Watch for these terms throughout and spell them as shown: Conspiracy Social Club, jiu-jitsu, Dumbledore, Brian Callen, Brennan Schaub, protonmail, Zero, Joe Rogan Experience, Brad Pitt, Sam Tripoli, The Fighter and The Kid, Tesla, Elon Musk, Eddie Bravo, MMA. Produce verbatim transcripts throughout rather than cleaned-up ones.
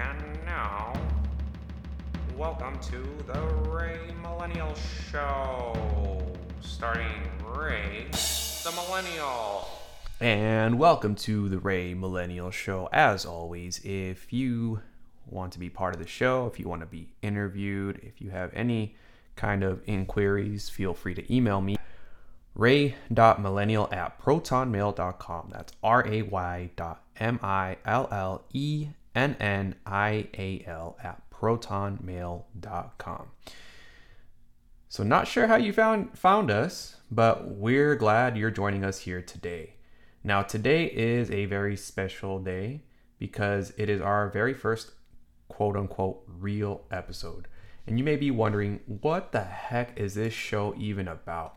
And now, welcome to the Ray Millennial Show, starting Ray the Millennial. And welcome to the Ray Millennial Show. As always, if you want to be part of the show, if you want to be interviewed, if you have any kind of inquiries, feel free to email me, ray.millennial at protonmail.com. That's R-A-Y dot M-I-L-L-E-N-N-I-A-L at protonmail.com. So not sure how you found found us, but we're glad you're joining us here today. Now today is a very special day because it is our very first quote-unquote real episode. And you may be wondering, what the heck is this show even about?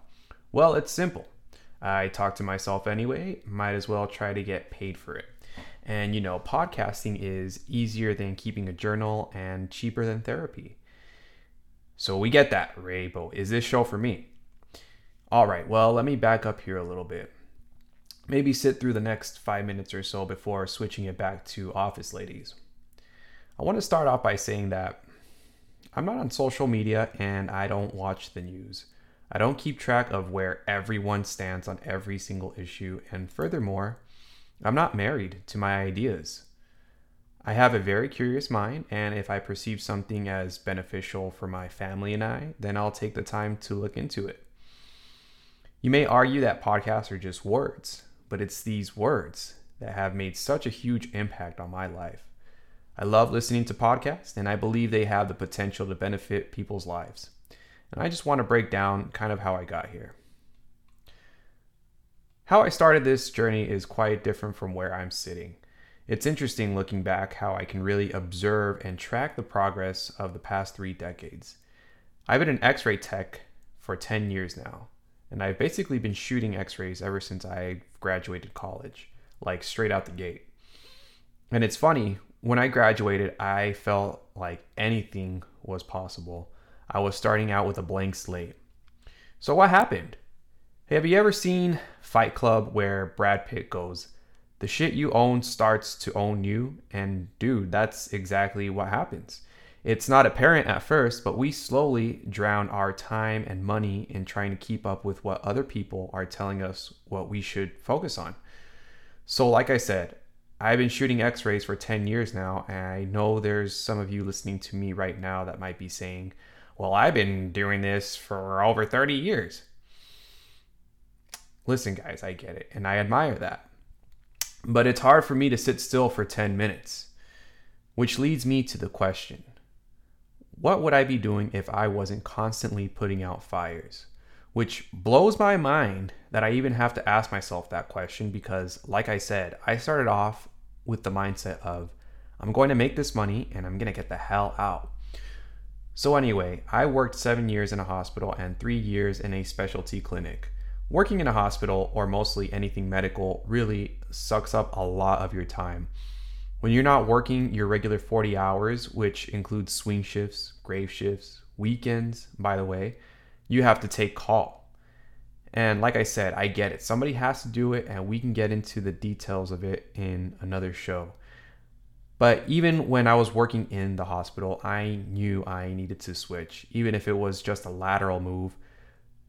Well, it's simple. I talk to myself anyway, might as well try to get paid for it. And you know, podcasting is easier than keeping a journal and cheaper than therapy. So we get that, Ray, but is this show for me? All right, well, let me back up here a little bit. Maybe sit through the next five minutes or so before switching it back to office ladies. I want to start off by saying that I'm not on social media and I don't watch the news. I don't keep track of where everyone stands on every single issue, and furthermore, I'm not married to my ideas. I have a very curious mind, and if I perceive something as beneficial for my family and I, then I'll take the time to look into it. You may argue that podcasts are just words, but it's these words that have made such a huge impact on my life. I love listening to podcasts, and I believe they have the potential to benefit people's lives. And I just want to break down kind of how I got here. How I started this journey is quite different from where I'm sitting. It's interesting looking back how I can really observe and track the progress of the past three decades. I've been in x-ray tech for ten years now, and I've basically been shooting x-rays ever since I graduated college, like straight out the gate. And it's funny, when I graduated, I felt like anything was possible. I was starting out with a blank slate. So what happened? Hey, have you ever seen Fight Club where Brad Pitt goes, the shit you own starts to own you? And dude, that's exactly what happens. It's not apparent at first, but we slowly drown our time and money in trying to keep up with what other people are telling us what we should focus on. So like I said, I've been shooting x-rays for ten years now, and I know there's some of you listening to me right now that might be saying, well, I've been doing this for over thirty years. Listen, guys, I get it, and I admire that. But it's hard for me to sit still for ten minutes, which leads me to the question, what would I be doing if I wasn't constantly putting out fires? Which blows my mind that I even have to ask myself that question because, like I said, I started off with the mindset of, I'm going to make this money and I'm going to get the hell out. So anyway, I worked seven years in a hospital and three years in a specialty clinic. Working in a hospital, or mostly anything medical, really sucks up a lot of your time. When you're not working your regular forty hours, which includes swing shifts, grave shifts, weekends, by the way, you have to take call. And like I said, I get it. Somebody has to do it, and we can get into the details of it in another show. But even when I was working in the hospital, I knew I needed to switch, even if it was just a lateral move,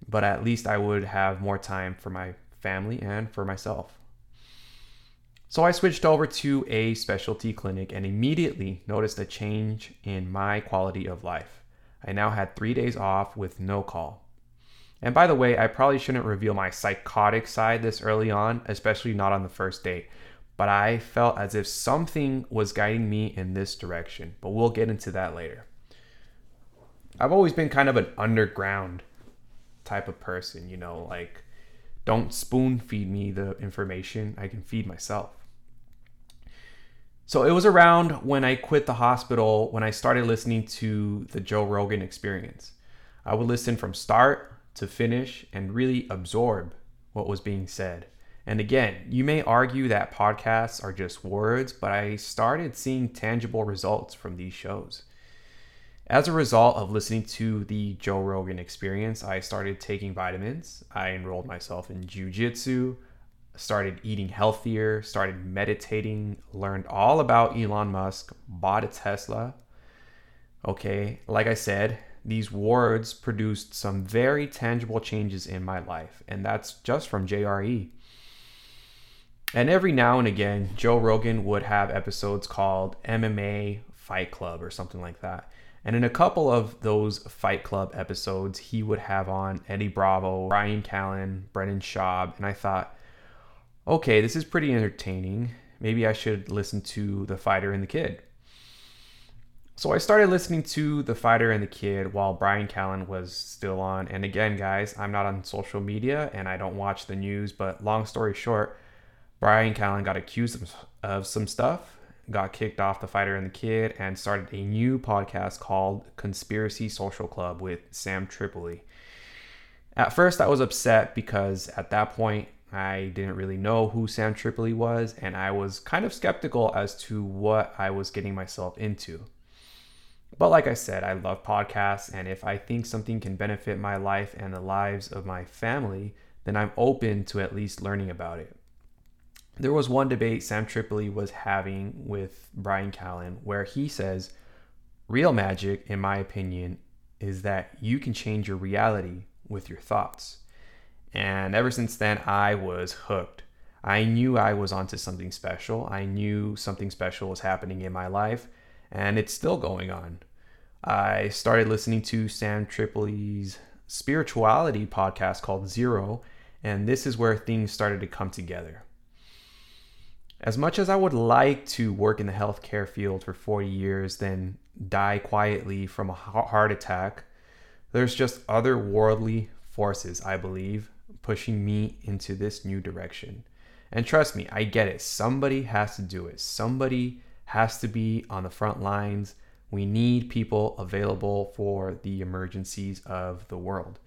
but at least I would have more time for my family and for myself. So I switched over to a specialty clinic and immediately noticed a change in my quality of life. I now had three days off with no call. And by the way, I probably shouldn't reveal my psychotic side this early on, especially not on the first date. But I felt as if something was guiding me in this direction, but we'll get into that later. I've always been kind of an underground type of person, you know, like don't spoon feed me the information, I can feed myself. So it was around when I quit the hospital when I started listening to the Joe Rogan Experience. I would listen from start to finish and really absorb what was being said. And again, you may argue that podcasts are just words, but I started seeing tangible results from these shows. As a result of listening to the Joe Rogan Experience, I started taking vitamins. I enrolled myself in jiu-jitsu. started eating healthier, started meditating, learned all about Elon Musk, bought a Tesla. Okay, like I said, these words produced some very tangible changes in my life, and that's just from J R E. And every now and again, Joe Rogan would have episodes called M M A Fight Club or something like that. And in a couple of those Fight Club episodes, he would have on Eddie Bravo, Brian Callen, Brennan Schaub, and I thought, okay, this is pretty entertaining. Maybe I should listen to The Fighter and The Kid. So I started listening to The Fighter and The Kid while Brian Callen was still on. And again, guys, I'm not on social media and I don't watch the news, but long story short, Brian Callen got accused of some stuff, got kicked off The Fighter and The Kid, and started a new podcast called Conspiracy Social Club with Sam Tripoli. At first, I was upset because at that point, I didn't really know who Sam Tripoli was, and I was kind of skeptical as to what I was getting myself into. But like I said, I love podcasts, and if I think something can benefit my life and the lives of my family, then I'm open to at least learning about it. There was one debate Sam Tripoli was having with Brian Callen where he says, real magic, in my opinion, is that you can change your reality with your thoughts. And ever since then, I was hooked. I knew I was onto something special. I knew something special was happening in my life, and it's still going on. I started listening to Sam Tripoli's spirituality podcast called Zero, and this is where things started to come together. As much as I would like to work in the healthcare field for forty years, then die quietly from a heart attack, there's just otherworldly forces, I believe, pushing me into this new direction. And trust me, I get it. Somebody has to do it. Somebody has to be on the front lines. We need people available for the emergencies of the world.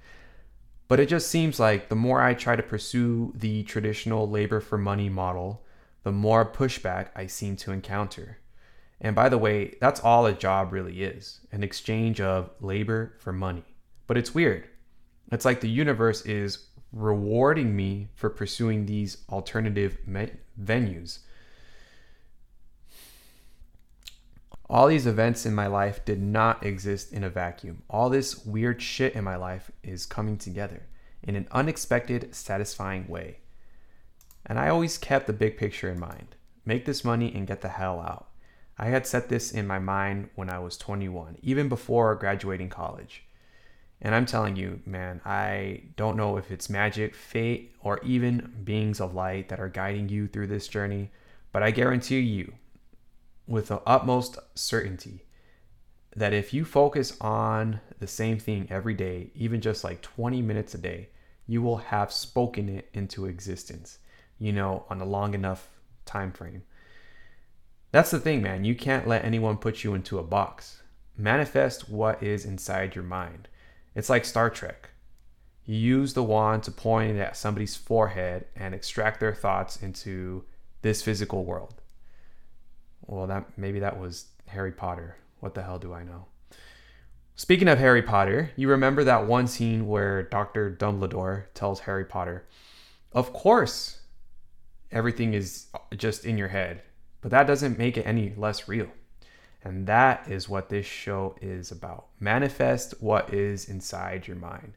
But it just seems like the more I try to pursue the traditional labor for money model, the more pushback I seem to encounter. And by the way, that's all a job really is, an exchange of labor for money. But it's weird. It's like the universe is rewarding me for pursuing these alternative me- venues. All these events in my life did not exist in a vacuum. All this weird shit in my life is coming together in an unexpected, satisfying way. And I always kept the big picture in mind. Make this money and get the hell out. I had set this in my mind when I was twenty-one, even before graduating college. And I'm telling you, man, I don't know if it's magic, fate, or even beings of light that are guiding you through this journey, but I guarantee you, with the utmost certainty, that if you focus on the same thing every day, even just like twenty minutes a day, you will have spoken it into existence. You know, on a long enough time frame. That's the thing, man. You can't let anyone put you into a box. Manifest what is inside your mind. It's like Star Trek. You use the wand to point it at somebody's forehead and extract their thoughts into this physical world. Well, that maybe that was Harry Potter. What the hell do I know? Speaking of Harry Potter, you remember that one scene where Doctor Dumbledore tells Harry Potter, of course, everything is just in your head, but that doesn't make it any less real. And that is what this show is about. Manifest what is inside your mind.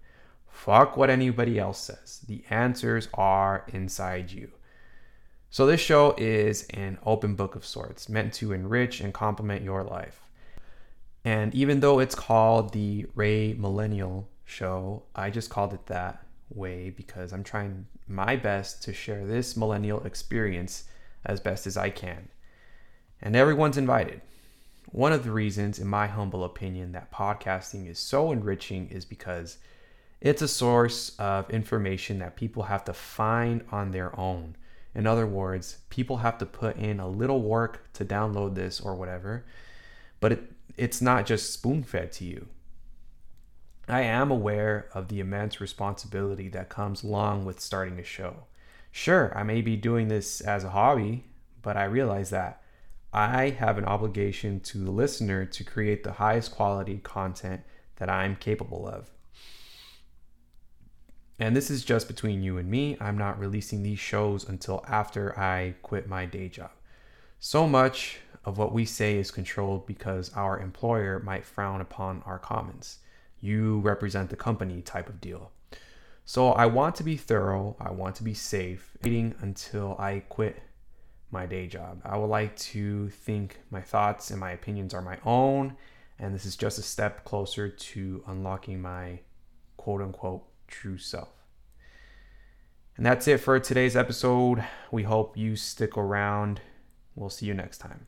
Fuck what anybody else says. The answers are inside you. So this show is an open book of sorts, meant to enrich and complement your life. And even though it's called the Ray Millennial Show, I just called it that way because I'm trying my best to share this millennial experience as best as I can. And everyone's invited. One of the reasons, in my humble opinion, that podcasting is so enriching is because it's a source of information that people have to find on their own. In other words, people have to put in a little work to download this or whatever, but it, it's not just spoon-fed to you. I am aware of the immense responsibility that comes along with starting a show. Sure, I may be doing this as a hobby, but I realize that I have an obligation to the listener to create the highest quality content that I'm capable of. And this is just between you and me. I'm not releasing these shows until after I quit my day job. So much of what we say is controlled because our employer might frown upon our comments. You represent the company type of deal. So I want to be thorough. I want to be safe. Waiting until I quit my day job. I would like to think my thoughts and my opinions are my own. And this is just a step closer to unlocking my quote unquote true self. And that's it for today's episode. We hope you stick around. We'll see you next time.